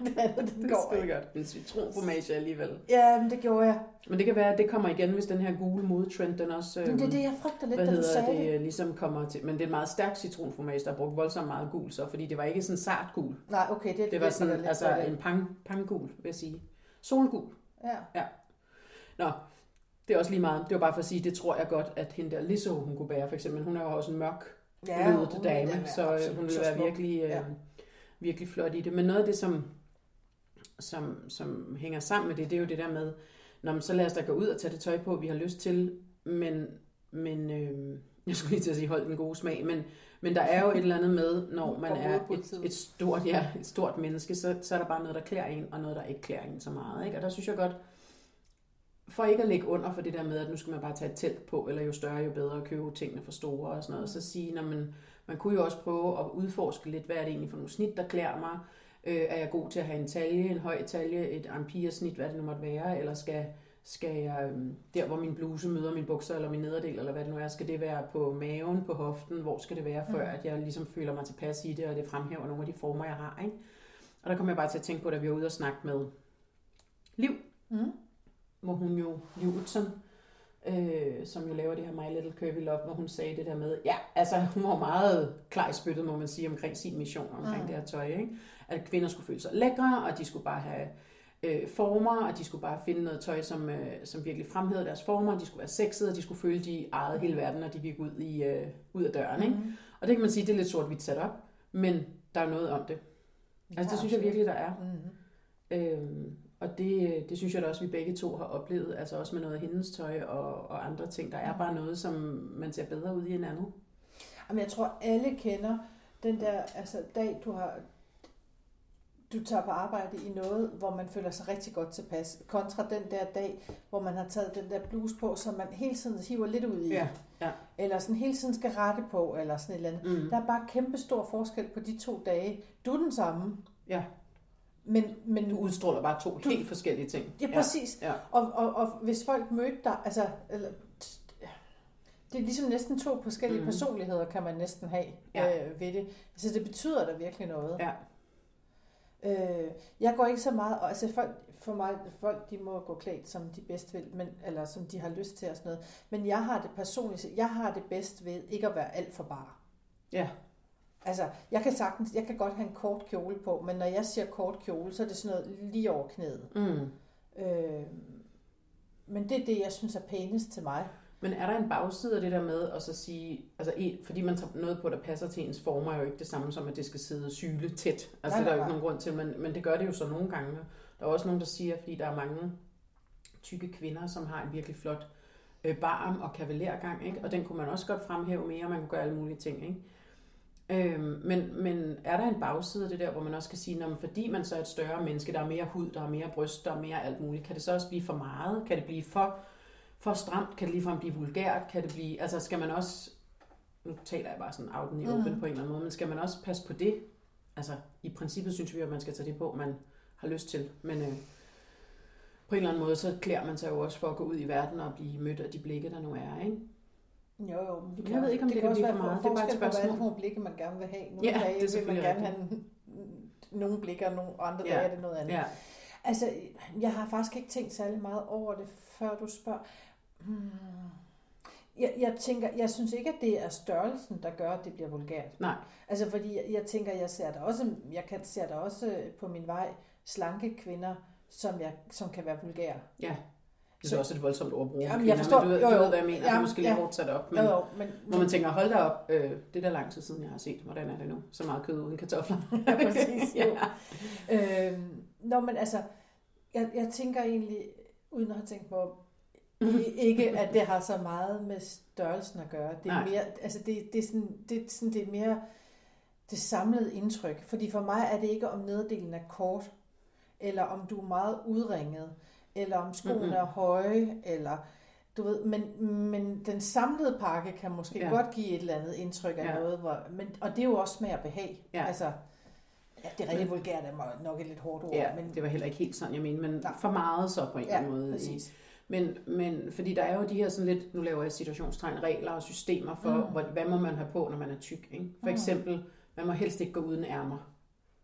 det, er, det, det går ikke. Godt. En citronformage alligevel. Ja, men det gjorde jeg. Men det kan være, at det kommer igen, hvis den her gule modetrend, den også... Men det er det, jeg frygter lidt, da du sagde det. Det ligesom kommer til... Men det er en meget stærk citronformage, der har brugt voldsomt meget gul, så, fordi det var ikke sådan sart gul. Nej, okay, det er det. Det var sådan lidt, altså en pang, panggul, vil jeg sige. Solgul. Ja. Ja. Nå. Det er også lige meget. Det var bare for at sige, det tror jeg godt, at hende der Lizzo, hun kunne bære for eksempel. Hun er jo også en mørk, ja, lødet dame, være, så hun ville være virkelig, ja. øh, virkelig flot i det. Men noget af det, som, som, som hænger sammen med det, det er jo det der med, når man så lad os da gå ud og tage det tøj på, vi har lyst til, men, men øh, jeg skulle lige til at sige, hold den gode smag, men, men der er jo et eller andet med, når man er et, et, stort, ja, et stort menneske, så, så er der bare noget, der klæder en, og noget, der ikke klæder en så meget. Ikke? Og der synes jeg godt, for ikke at ligge under for det der med, at nu skal man bare tage et telt på, eller jo større, jo bedre, købe tingene for store og sådan noget, så sige, når man, man kunne jo også prøve at udforske lidt, hvad er det egentlig for nogle snit, der klæder mig? Øh, er jeg god til at have en talje, en høj talje, et ampere-snit, hvad det nu måtte være, eller skal, skal jeg, der hvor min bluse møder mine bukser, eller min nederdel, eller hvad det nu er, skal det være på maven, på hoften, hvor skal det være, før at jeg ligesom føler mig tilpas i det, og det fremhæver nogle af de former, jeg har, ikke? Og der kom jeg bare til at tænke på, da vi var ude og snakke med Liv, mm. hvor hun jo, Liv Utzon, øh, som jo laver det her My Little Curvy Love, hvor hun sagde det der med, ja, altså hun var meget klar i spyttet, må man sige, omkring sin mission, omkring mm. det her tøj, ikke? At kvinder skulle føle sig lækre, og de skulle bare have øh, former, og de skulle bare finde noget tøj, som, øh, som virkelig fremhævede deres former, og de skulle være sexede, og de skulle føle, de ejede hele verden, når de gik ud, i, øh, ud af døren, ikke? Mm. Og det kan man sige, det er lidt sort-hvidt sat op, men der er noget om det. Altså ja, det synes jeg virkelig, der er. Mm. Øh, Og det, det synes jeg da også, vi begge to har oplevet, altså også med noget af hendes tøj og, og andre ting. Der er bare noget, som man ser bedre ud i end andet. Jamen jeg tror, alle kender den der altså, dag, du har du tager på arbejde i noget, hvor man føler sig rigtig godt tilpas, kontra den der dag, hvor man har taget den der bluse på, som man hele tiden hiver lidt ud i. Ja, ja. Eller sådan hele tiden skal rette på, eller sådan et eller andet. Mm. Der er bare kæmpe stor forskel på de to dage. Du er den samme. Ja. Men, men du udstråler bare to du, helt forskellige ting. Ja, præcis. Ja. Og, og, og hvis folk mødte dig, altså, eller, det er ligesom næsten to forskellige mm. personligheder, kan man næsten have ja. øh, ved det. Altså, det betyder der virkelig noget. Ja. Øh, jeg går ikke så meget, og, altså folk, for mig, folk de må gå klædt, som de bedst vil, men, eller som de har lyst til og sådan noget. Men jeg har det personligt, jeg har det bedst ved ikke at være alt for bare. Ja. Altså, jeg kan sagtens, jeg kan godt have en kort kjole på, men når jeg siger kort kjole, så er det sådan noget lige over knæet. Mm. Øh, men det er det, jeg synes er pænest til mig. Men er der en bagside af det der med at så sige, altså fordi man tager noget på, der passer til ens former, er jo ikke det samme som, at det skal sidde syle tæt. Altså, nej, nej, nej. Der er jo ikke nogen grund til, men, men det gør det jo så nogle gange. Der er også nogen, der siger, fordi der er mange tykke kvinder, som har en virkelig flot øh, barm og kavalergang, ikke? Og den kunne man også godt fremhæve mere, man kunne gøre alle mulige ting, ikke? Øhm, men, men er der en bagside af det der, hvor man også kan sige, at fordi man så er et større menneske, der er mere hud, der er mere bryst, der er mere alt muligt, kan det så også blive for meget? Kan det blive for, for stramt? Kan det ligefrem blive vulgært? Kan det blive, altså skal man også nu taler jeg bare sådan out in the open mm. på en eller anden måde, men skal man også passe på det? Altså, i princippet synes vi, at man skal tage det på, man har lyst til, men øh, på en eller anden måde, så klæder man sig jo også for at gå ud i verden og blive mødt af de blikke, der nu er, ikke? Jo, jo. Men jeg ved ikke, om det, det kan, kan blive for meget. Det er bare et spørgsmål. Det er nogle blikke, man gerne vil have. Nogle ja, dage vil man gerne have nogle blikke, og nogle andre ja. Dage er det noget andet. Ja. Altså, jeg har faktisk ikke tænkt særlig meget over det, før du spørger. Hmm. Jeg, jeg tænker, jeg synes ikke, at det er størrelsen, der gør, at det bliver vulgært. Nej. Altså, fordi jeg, jeg tænker, jeg ser der også, jeg kan ser der også på min vej slanke kvinder, som jeg, som kan være vulgære. Ja. Det er også et voldsomt ordbrug. Jamen, jeg forstår. Men du, jo, jo. du ved, hvad jeg mener. Jamen, det er måske lidt ja. Hårdt sat op. Men, jo, jo, men, hvor man tænker, hold da op. Øh, det er da lang tid siden, jeg har set. Hvordan er det nu? Så meget kød uden kartofler. Ja, præcis. ja. Øhm, nå, men altså, jeg, jeg tænker egentlig, uden at have tænkt på, ikke at det har så meget med størrelsen at gøre. Det er Nej. mere, altså det, det er sådan, det er sådan, det er mere det samlede indtryk. Fordi for mig er det ikke om neddelen er kort, eller om du er meget udringet, eller om skoene mm-hmm. er høje, eller du ved, men, men den samlede pakke kan måske ja. Godt give et eller andet indtryk af ja. Noget, hvor, men, og det er jo også smag og behag. Ja. Altså, ja, det er rigtig men, vulgært, det er nok et lidt hårdt ord. Ja, men det var heller ikke helt sådan, jeg mener, men nej. For meget så på en ja, eller anden måde. Præcis. Men, men fordi der er jo de her sådan lidt, nu laver jeg situationstegn, regler og systemer for, mm. hvor, hvad må man have på, når man er tyk. Ikke? For mm. eksempel, man må helst ikke gå uden ærmer,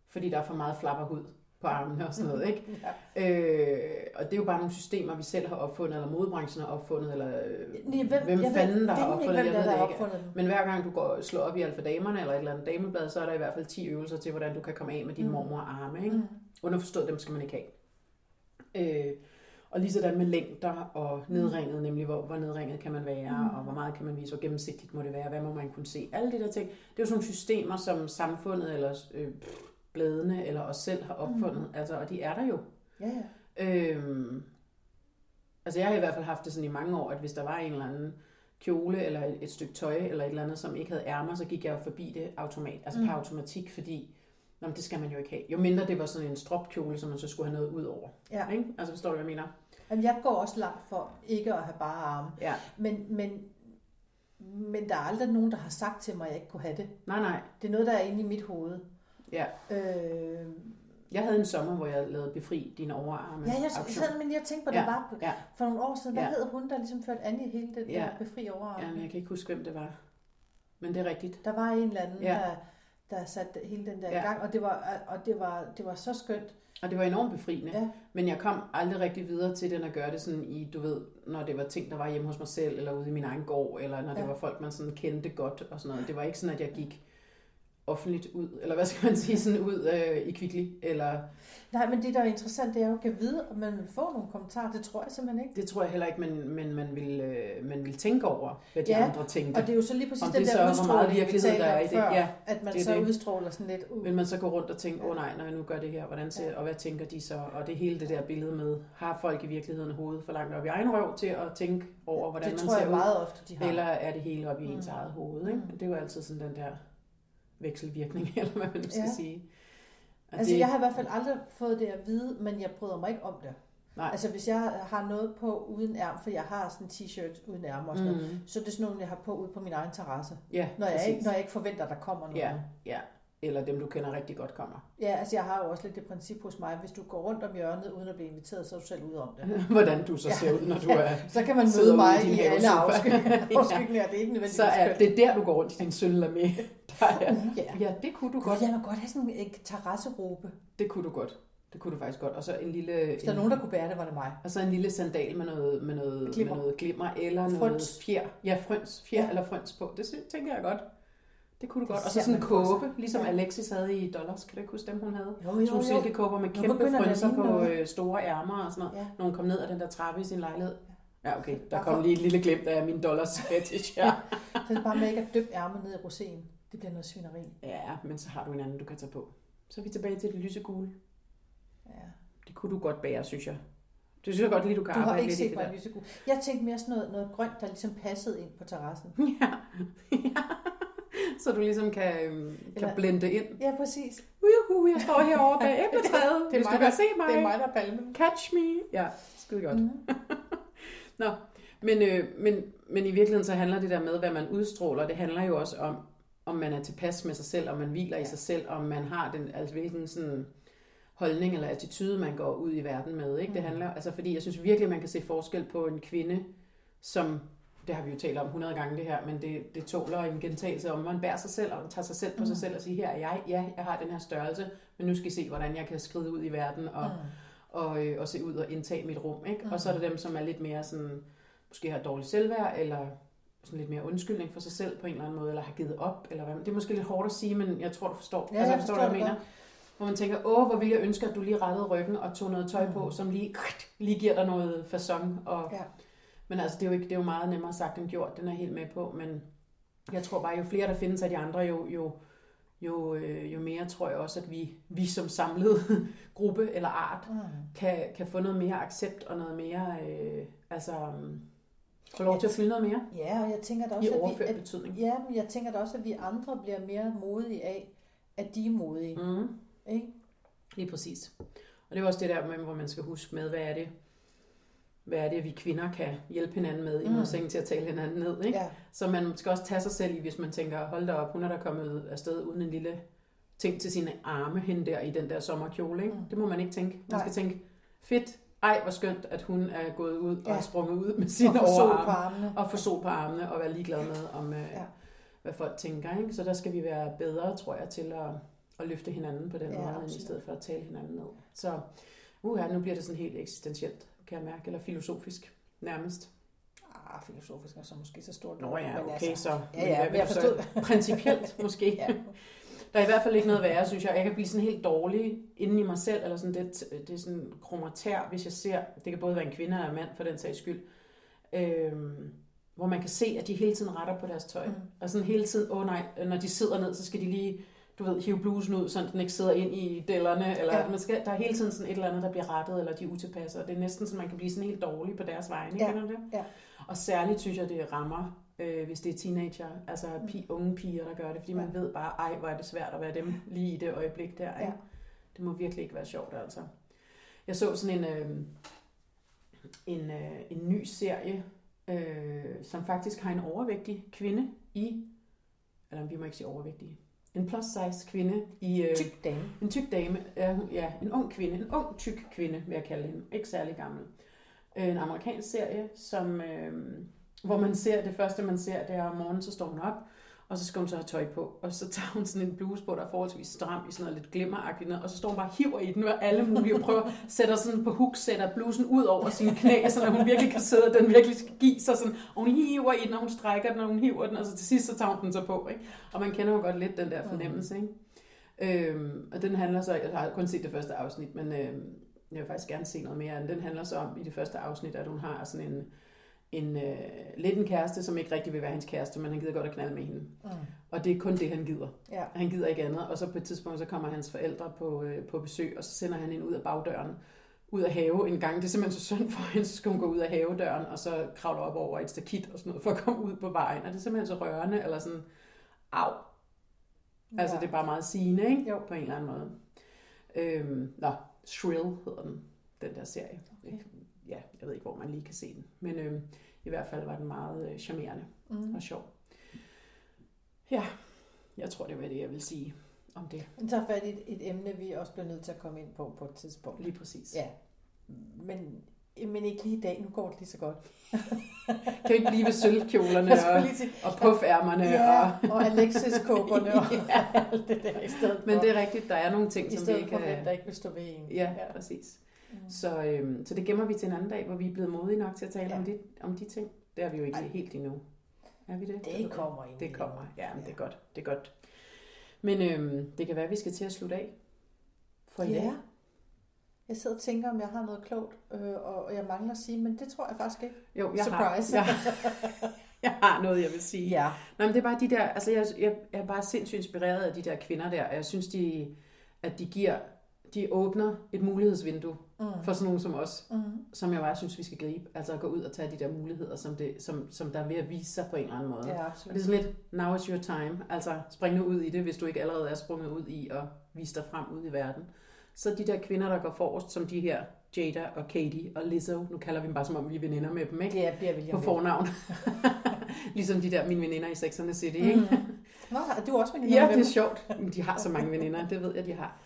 fordi der er for meget flapperhud på armene og sådan noget, ikke? Ja. Øh, og det er jo bare nogle systemer, vi selv har opfundet, eller modebranchen har opfundet, eller hvem, hvem fanden der har opfundet, jeg ved det ikke. Men hver gang du går slår op i alfadamerne, eller et eller andet dameblad, så er der i hvert fald ti øvelser til, hvordan du kan komme af med din mm. mormor og arme, ikke? Mm. Underforstået, dem skal man ikke have. Øh, og lige sådan med længder og nedringet, nemlig hvor, hvor nedringet kan man være, mm. og hvor meget kan man vise, hvor gennemsigtigt må det være, hvad må man kunne se, alle de der ting. Det er jo sådan nogle systemer, som samfundet eller øh, bladene eller os selv har opfundet, mm. altså, og de er der jo. Ja, ja. Øhm, altså jeg har i hvert fald haft det sådan i mange år, at hvis der var en eller anden kjole eller et stykke tøj eller et eller andet, som ikke havde ærmer, så gik jeg forbi det automat, altså mm. per automatik, fordi nå, det skal man jo ikke have. Jo mindre det var sådan en stropkjole, som man så skulle have noget ud over. Ja. Ikke? Altså forstår du, hvad jeg mener? Jamen, jeg går også langt for ikke at have bare arme, ja. men, men men der er aldrig nogen, der har sagt til mig, at jeg ikke kunne have det. Nej, nej. Det er noget, der er inde i mit hoved. Ja. Øh... Jeg havde en sommer, hvor jeg lavede befri dine overarme. Ja, jeg, sad, men jeg tænkte på, det ja. Var på, ja. For nogle år siden. Hvad ja. Hed hun, der ligesom førte an i hele det ja. Der befri overarme? Jamen, jeg kan ikke huske, hvem det var. Men det er rigtigt. Der var en eller anden, ja. der, der satte hele den der ja. gang, og, det var, og det, var, det var så skønt. Og det var enormt befriende. Ja. Men jeg kom aldrig rigtig videre til den at gøre det sådan i, du ved, når det var ting, der var hjemme hos mig selv, eller ude i min egen gård, eller når ja. Det var folk, man sådan kendte godt og sådan noget. Det var ikke sådan, at jeg gik offentligt ud, eller hvad skal man sige, sådan ud øh, i Kvickly, eller... Nej, men det, der er interessant, det er jo, at vide, om man vil få nogle kommentarer. Det tror jeg simpelthen ikke. Det tror jeg heller ikke, men, men man, vil, øh, man vil tænke over, hvad de ja, andre tænker. Og det er jo så lige præcis om den der udstråling, vi taler om før, ja, at man så det. Udstråler sådan lidt ud. Men man så går rundt og tænker, åh oh, nej, når jeg nu gør det her, hvordan ser, ja. Og hvad tænker de så? Og det hele det der billede med, har folk i virkeligheden hovedet for langt op i egen røv til at tænke over, hvordan det man ser meget ud? Ofte, de har. Eller er det hele op i ens mm. eget hoved, ikke? Det er jo altid sådan den der vekselvirkning, eller hvad man skal ja. Sige. Og altså det... jeg har i hvert fald aldrig fået det at vide, men jeg bryder mig ikke om det. Nej. Altså hvis jeg har noget på uden ærm, for jeg har sådan en t-shirt uden ærm og sådan mm. noget, så er det sådan noget, jeg har på ude på min egen terrasse, ja, når, jeg ikke, når jeg ikke forventer, at der kommer nogen. Ja, ja, eller dem du kender rigtig godt kommer. Ja, altså jeg har jo også lidt det princip hos mig, hvis du går rundt om hjørnet uden at blive inviteret, så er du selv ude om det. Hvordan du så ser ja. Ud, når du er... Ja. Så kan man møde mig i alle afskygninger, det er ikke nødvendigvis. Så er det der, du går rundt i din søndag med. Ja. Uh, ja, det kunne du godt. Ja, man godt have sådan en terrasserobe. Det kunne du godt. Det kunne du faktisk godt. Og så en lille... Hvis der er nogen, der kunne bære det, var det mig. Og så en lille sandal med noget, med noget, glimmer. Med noget glimmer eller frøns. Noget fjer. Ja, frøns. Fjer ja. Eller frøns på. Det tænker jeg godt. Det kunne du det godt. Og så sådan en kåbe, ligesom ja. Alexis havde i Dollars. Kan du ikke huske dem, hun havde? Jo, jo, jo. Sådan silkekåber med kæmpe frønser på øh, store ærmer og sådan noget. Ja. Når hun kom ned af den der trappe i sin lejlighed. Ja, okay. Der kom lige et lille glimt af min Dollars fetish. Ja. Så det er bare med ikke at dyppe ærmer ned i roséen. Det bliver noget svineri. Ja, men så har du en anden, du kan tage på. Så er vi tilbage til det lysegule. Ja. Det kunne du godt bære, synes jeg. Det synes jeg godt lige, du kan du arbejde lidt i det der. Du har ikke set mig lysegule. Jeg tænkte mere sådan noget, noget grønt, der ligesom passede ind på terrassen. Ja. Ja. Så du ligesom kan, kan eller... blende ind. Ja, præcis. Uhuhu, jeg står herovre bag æbletræet. Hvis du kan se mig. Det er mig, der palmen. Catch me. Ja, skide godt. Mm-hmm. Nå. Men, øh, men, men i virkeligheden så handler det der med, hvad man udstråler, det handler jo også om, om man er tilpas med sig selv, om man hviler ja. i sig selv, om man har den, altså hvilken sådan holdning eller attitude, man går ud i verden med. Ikke? Mm. Det handler, altså, fordi jeg synes virkelig, man kan se forskel på en kvinde, som, det har vi jo talt om hundrede gange det her, men det, det tåler en gentagelse om, man bærer sig selv og tager sig selv på mm. sig selv og siger, her er jeg, ja, jeg har den her størrelse, men nu skal I se, hvordan jeg kan skride ud i verden og, mm. og, og, og se ud og indtage mit rum. Ikke? Mm. Og så er der dem, som er lidt mere sådan, måske har dårligt selvværd, eller sådan lidt mere undskyldning for sig selv på en eller anden måde, eller har givet op, eller hvad. Det er måske lidt hårdt at sige, men jeg tror, du forstår, ja, altså, jeg forstår, jeg forstår hvad jeg mener. Godt. Hvor man tænker, åh, hvor vil jeg ønske, at du lige rettede ryggen og tog noget tøj mm. på, som lige, lige giver dig noget facon. Og... Ja. Men altså, det er jo ikke, det er jo meget nemmere sagt end gjort, den er helt med på, men jeg tror bare, jo flere der findes af de andre, jo, jo, jo, jo mere tror jeg også, at vi, vi som samlet gruppe eller art, mm. kan, kan få noget mere accept og noget mere, øh, altså... Få lov til at fylde noget mere? Ja, og jeg tænker da også, at vi, at, ja, men jeg tænker da også, at vi andre bliver mere modige af, at de er modige. Mm. Ikke? Lige præcis. Og det er også det der med, hvor man skal huske med, hvad er det, hvad er det, vi kvinder kan hjælpe hinanden med, i mm. modsætning til at tale hinanden ned. Ikke? Ja. Så man skal også tage sig selv i, hvis man tænker, hold da op, hun er der kommet afsted uden en lille ting til sine arme hen der i den der sommerkjole. Ikke? Mm. Det må man ikke tænke. Man Nej. skal tænke, fedt. Ej, hvor skønt, at hun er gået ud og ja. sprunget ud med sine overarme og få sol på armene og være ligeglad med, om, ja. øh, hvad folk tænker. Ikke? Så der skal vi være bedre, tror jeg, til at, at løfte hinanden på den ja, måde, i stedet for at tale hinanden ned. Så uha, nu bliver det sådan helt eksistentielt, kan jeg mærke, eller filosofisk nærmest. Ah, filosofisk er så måske så stort. Nå ja, okay, altså, så ja, ja, hvad, jeg forstod. Principielt måske. Ja. Der er i hvert fald ikke noget værre, synes jeg. Jeg kan blive sådan helt dårlig inden i mig selv, eller sådan det, det er sådan krummer tær, hvis jeg ser, det kan både være en kvinde eller en mand, for den sags skyld, øhm, hvor man kan se, at de hele tiden retter på deres tøj. Mm. Og sådan hele tiden, åh oh nej, når de sidder ned, så skal de lige, du ved, hive blusen ud, så den ikke sidder ind i dællerne, eller ja. man skal, der er hele tiden sådan et eller andet, der bliver rettet, eller de er utilpasset, og det er næsten sådan, man kan blive sådan helt dårlig på deres vegne, ja. kender du det? Ja. Og særligt synes jeg, det rammer, Øh, hvis det er teenager, altså pi, unge piger, der gør det, fordi ja. man ved bare, ej, hvor er det svært at være dem lige i det øjeblik der. Ja. Det må virkelig ikke være sjovt, altså. Jeg så sådan en, øh, en, øh, en ny serie, øh, som faktisk har en overvægtig kvinde i, eller vi må ikke sige overvægtige, en plus size kvinde i... Øh, tyk dame. En tyk dame, ja, ja, en ung kvinde, en ung tyk kvinde, vil jeg kalde hende, ikke særlig gammel. Øh, en amerikansk serie, som... Øh, hvor man ser, det første man ser, det er om morgenen, så står hun op, og så skal hun så have tøj på, og så tager hun sådan en bluse på, der er forholdsvis stram, i sådan noget lidt glimmeragtigt noget, og så står hun bare og hiver i den, og alle mulige og prøver, sætter sådan på huk, sætter blusen ud over sine knæ, så hun virkelig kan sidde, og den virkelig skal give sig sådan, og hun hiver i den, og hun strækker den, og hun hiver den, og så til sidst, så tager hun den så på, ikke? Og man kender jo godt lidt den der fornemmelse, ikke? Øhm, og den handler så, jeg har kun set det første afsnit, men øhm, jeg vil faktisk gerne se noget mere, den handler så om i det første afsnit, at hun har sådan en en øh, lidt en kæreste, som ikke rigtig vil være hans kæreste, men han gider godt at knalde med hende. Mm. Og det er kun det, han gider. Ja. Han gider ikke andet. Og så på et tidspunkt, så kommer hans forældre på, øh, på besøg, og så sender han hende ud af bagdøren, ud af have en gang. Det er simpelthen så synd for hende, så skal hun gå ud af havedøren, og så kravler op over et stakit og sådan noget, for at komme ud på vejen. Og det er simpelthen så rørende, eller sådan, au. Altså, ja. det er bare meget sigende, ikke? Jo. På en eller anden måde. Øhm, nå, Shrill hedder den, den der serie. Okay. Ja, jeg ved ikke, hvor man lige kan se den. Men øh, i hvert fald var den meget øh, charmerende mm. og sjov. Ja, jeg tror, det var det, jeg vil sige om det. Den tager fat i et, et emne, vi også bliver nødt til at komme ind på på et tidspunkt. Lige præcis. Ja, men, men ikke lige i dag. Nu går det lige så godt. Kan vi ikke blive ved sølvkjolerne og, og puffærmerne? Ja, og, og Alexis-kåberne og ja, alt det der i stedet for. Men det er rigtigt, der er nogle ting, som vi ikke kan... I stedet for, der ikke vil stå ved en. Ja, ja. Præcis. Så, øhm, så det gemmer vi til en anden dag, hvor vi er blevet modige nok til at tale ja. om, de, om de ting. Det er vi jo ikke Ej. helt endnu. Er vi det? Det kommer endnu. Det kommer, ja, men ja. det er godt. Det er godt. Men øhm, det kan være, at vi skal til at slutte af for i ja. dag. Jeg sidder og tænker, om jeg har noget klogt, øh, og jeg mangler at sige, men det tror jeg faktisk ikke. Jo, jeg Surprise. Har. Jeg, jeg har noget, jeg vil sige. Ja. Nå, men det er bare de der, altså jeg, jeg, jeg er bare sindssygt inspireret af de der kvinder der, og jeg synes, de, at de giver... de åbner et mulighedsvindue mm. for sådan nogen som os, mm. som jeg bare synes, vi skal gribe. Altså at gå ud og tage de der muligheder, som, det, som, som der er ved at vise sig på en eller anden måde. Ja, og det er sådan lidt, now is your time. Altså spring nu ud i det, hvis du ikke allerede er sprunget ud i og vise dig frem ud i verden. Så de der kvinder, der går forrest, som de her Jada og Katie og Lizzo. Nu kalder vi dem bare, som om vi er veninder med dem, ikke? Ja, bliver vi lige på fornavn. Ligesom de der mine veninder i Sexerne City, ikke? Mm. Nå, er du også veninder? Ja, det er sjovt. De har så mange veninder, det ved jeg, de har.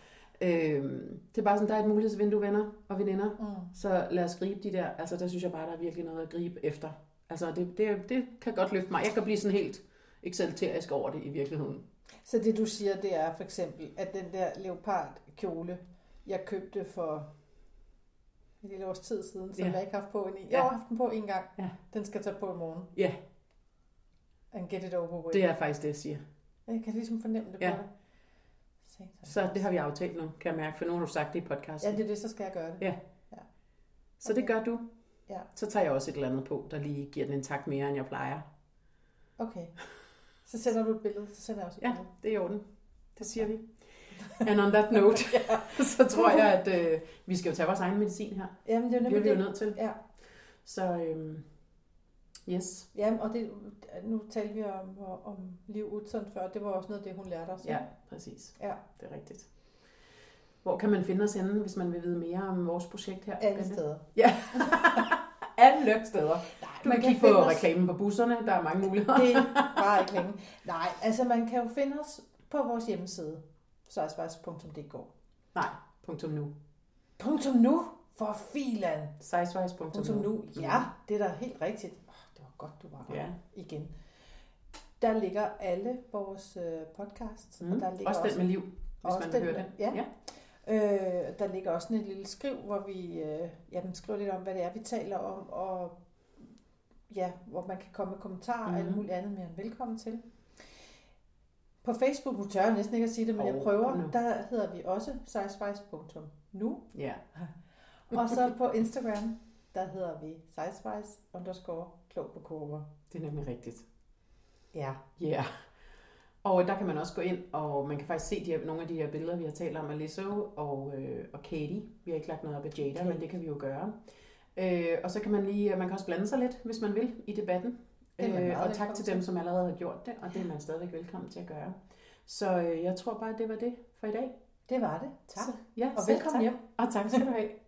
Øhm, det er bare sådan, der er et mulighedsvindue, venner og veninder. Mm. Så lad os gribe de der. Altså, der synes jeg bare, der er virkelig noget at gribe efter. Altså, det, det, det kan godt løfte mig. Jeg kan blive sådan helt eksalterisk over det i virkeligheden. Så det, du siger, det er for eksempel, at den der leopardkjole, jeg købte for en lille års tid siden, som ja. jeg ikke har haft på en i. Jeg har haft den på en gang. Ja. Den skal tage på i morgen. Ja. And get it over with. Det er faktisk det, jeg siger. Jeg kan ligesom fornemme det på ja. dig. Så det har vi aftalt nu, kan jeg mærke, for nu har du sagt det i podcasten. Ja, det er det, så skal jeg gøre det. Ja. Ja. Okay. Så det gør du. Ja. Så tager jeg også et eller andet på, der lige giver den en tak mere, end jeg plejer. Okay. Så sender du et billede, så sender jeg også et ja, billede. Det er i orden. Det siger vi. And on that note, ja. så tror jeg, at øh, vi skal jo tage vores egen medicin her. Jamen, det er jo det. Det er vi jo nødt til. Ja. Så, øhm, yes. Jamen, og det, nu talte vi om, om Liv Utzon før. Det var også noget af det, hun lærte os. Ja, præcis. Ja. Det er rigtigt. Hvor kan man finde os henne, hvis man vil vide mere om vores projekt her? Alle steder. Ja. Alle steder. Nej, du man kan kigge på os... reklamen på busserne. Der er mange muligheder. Det er bare ikke længe. Nej, altså man kan jo finde os på vores hjemmeside. sejsvejs punktum d k. Nej, punktum nu. Punktum nu? For filan. sejsvejs punktum nu. Ja, det er da helt rigtigt. Oh, det var godt, du var der. Ja. Igen. Der ligger alle vores podcasts. Mm. Og der ligger også, også den med Liv, hvis man vil høre den. Ja. ja. Øh, der ligger også en lille skriv, hvor vi øh, ja, skriver lidt om, hvad det er, vi taler om, og ja, hvor man kan komme med kommentarer mm-hmm. og alt muligt andet, mere end velkommen til. På Facebook, nu tør jeg næsten ikke at sige det, men oh, jeg prøver, no. der hedder vi også sejsvejs punktum nu. Yeah. Og så på Instagram, der hedder vi sejsvejs underscore klog på kurver. Det er nemlig rigtigt. Ja. Ja. Og der kan man også gå ind, og man kan faktisk se de her, nogle af de her billeder, vi har talt om af Lizzo og, øh, og Katie. Vi har ikke lagt noget op af Jada, okay. men det kan vi jo gøre. Øh, og så kan man lige, man kan også blande sig lidt, hvis man vil, i debatten. Øh, og tak til dem, som allerede har gjort det, og det er man stadigvæk velkommen til at gøre. Så øh, jeg tror bare, det var det for i dag. Det var det. Tak. Så, ja, og velkommen tak. Hjem. Og tak skal du have.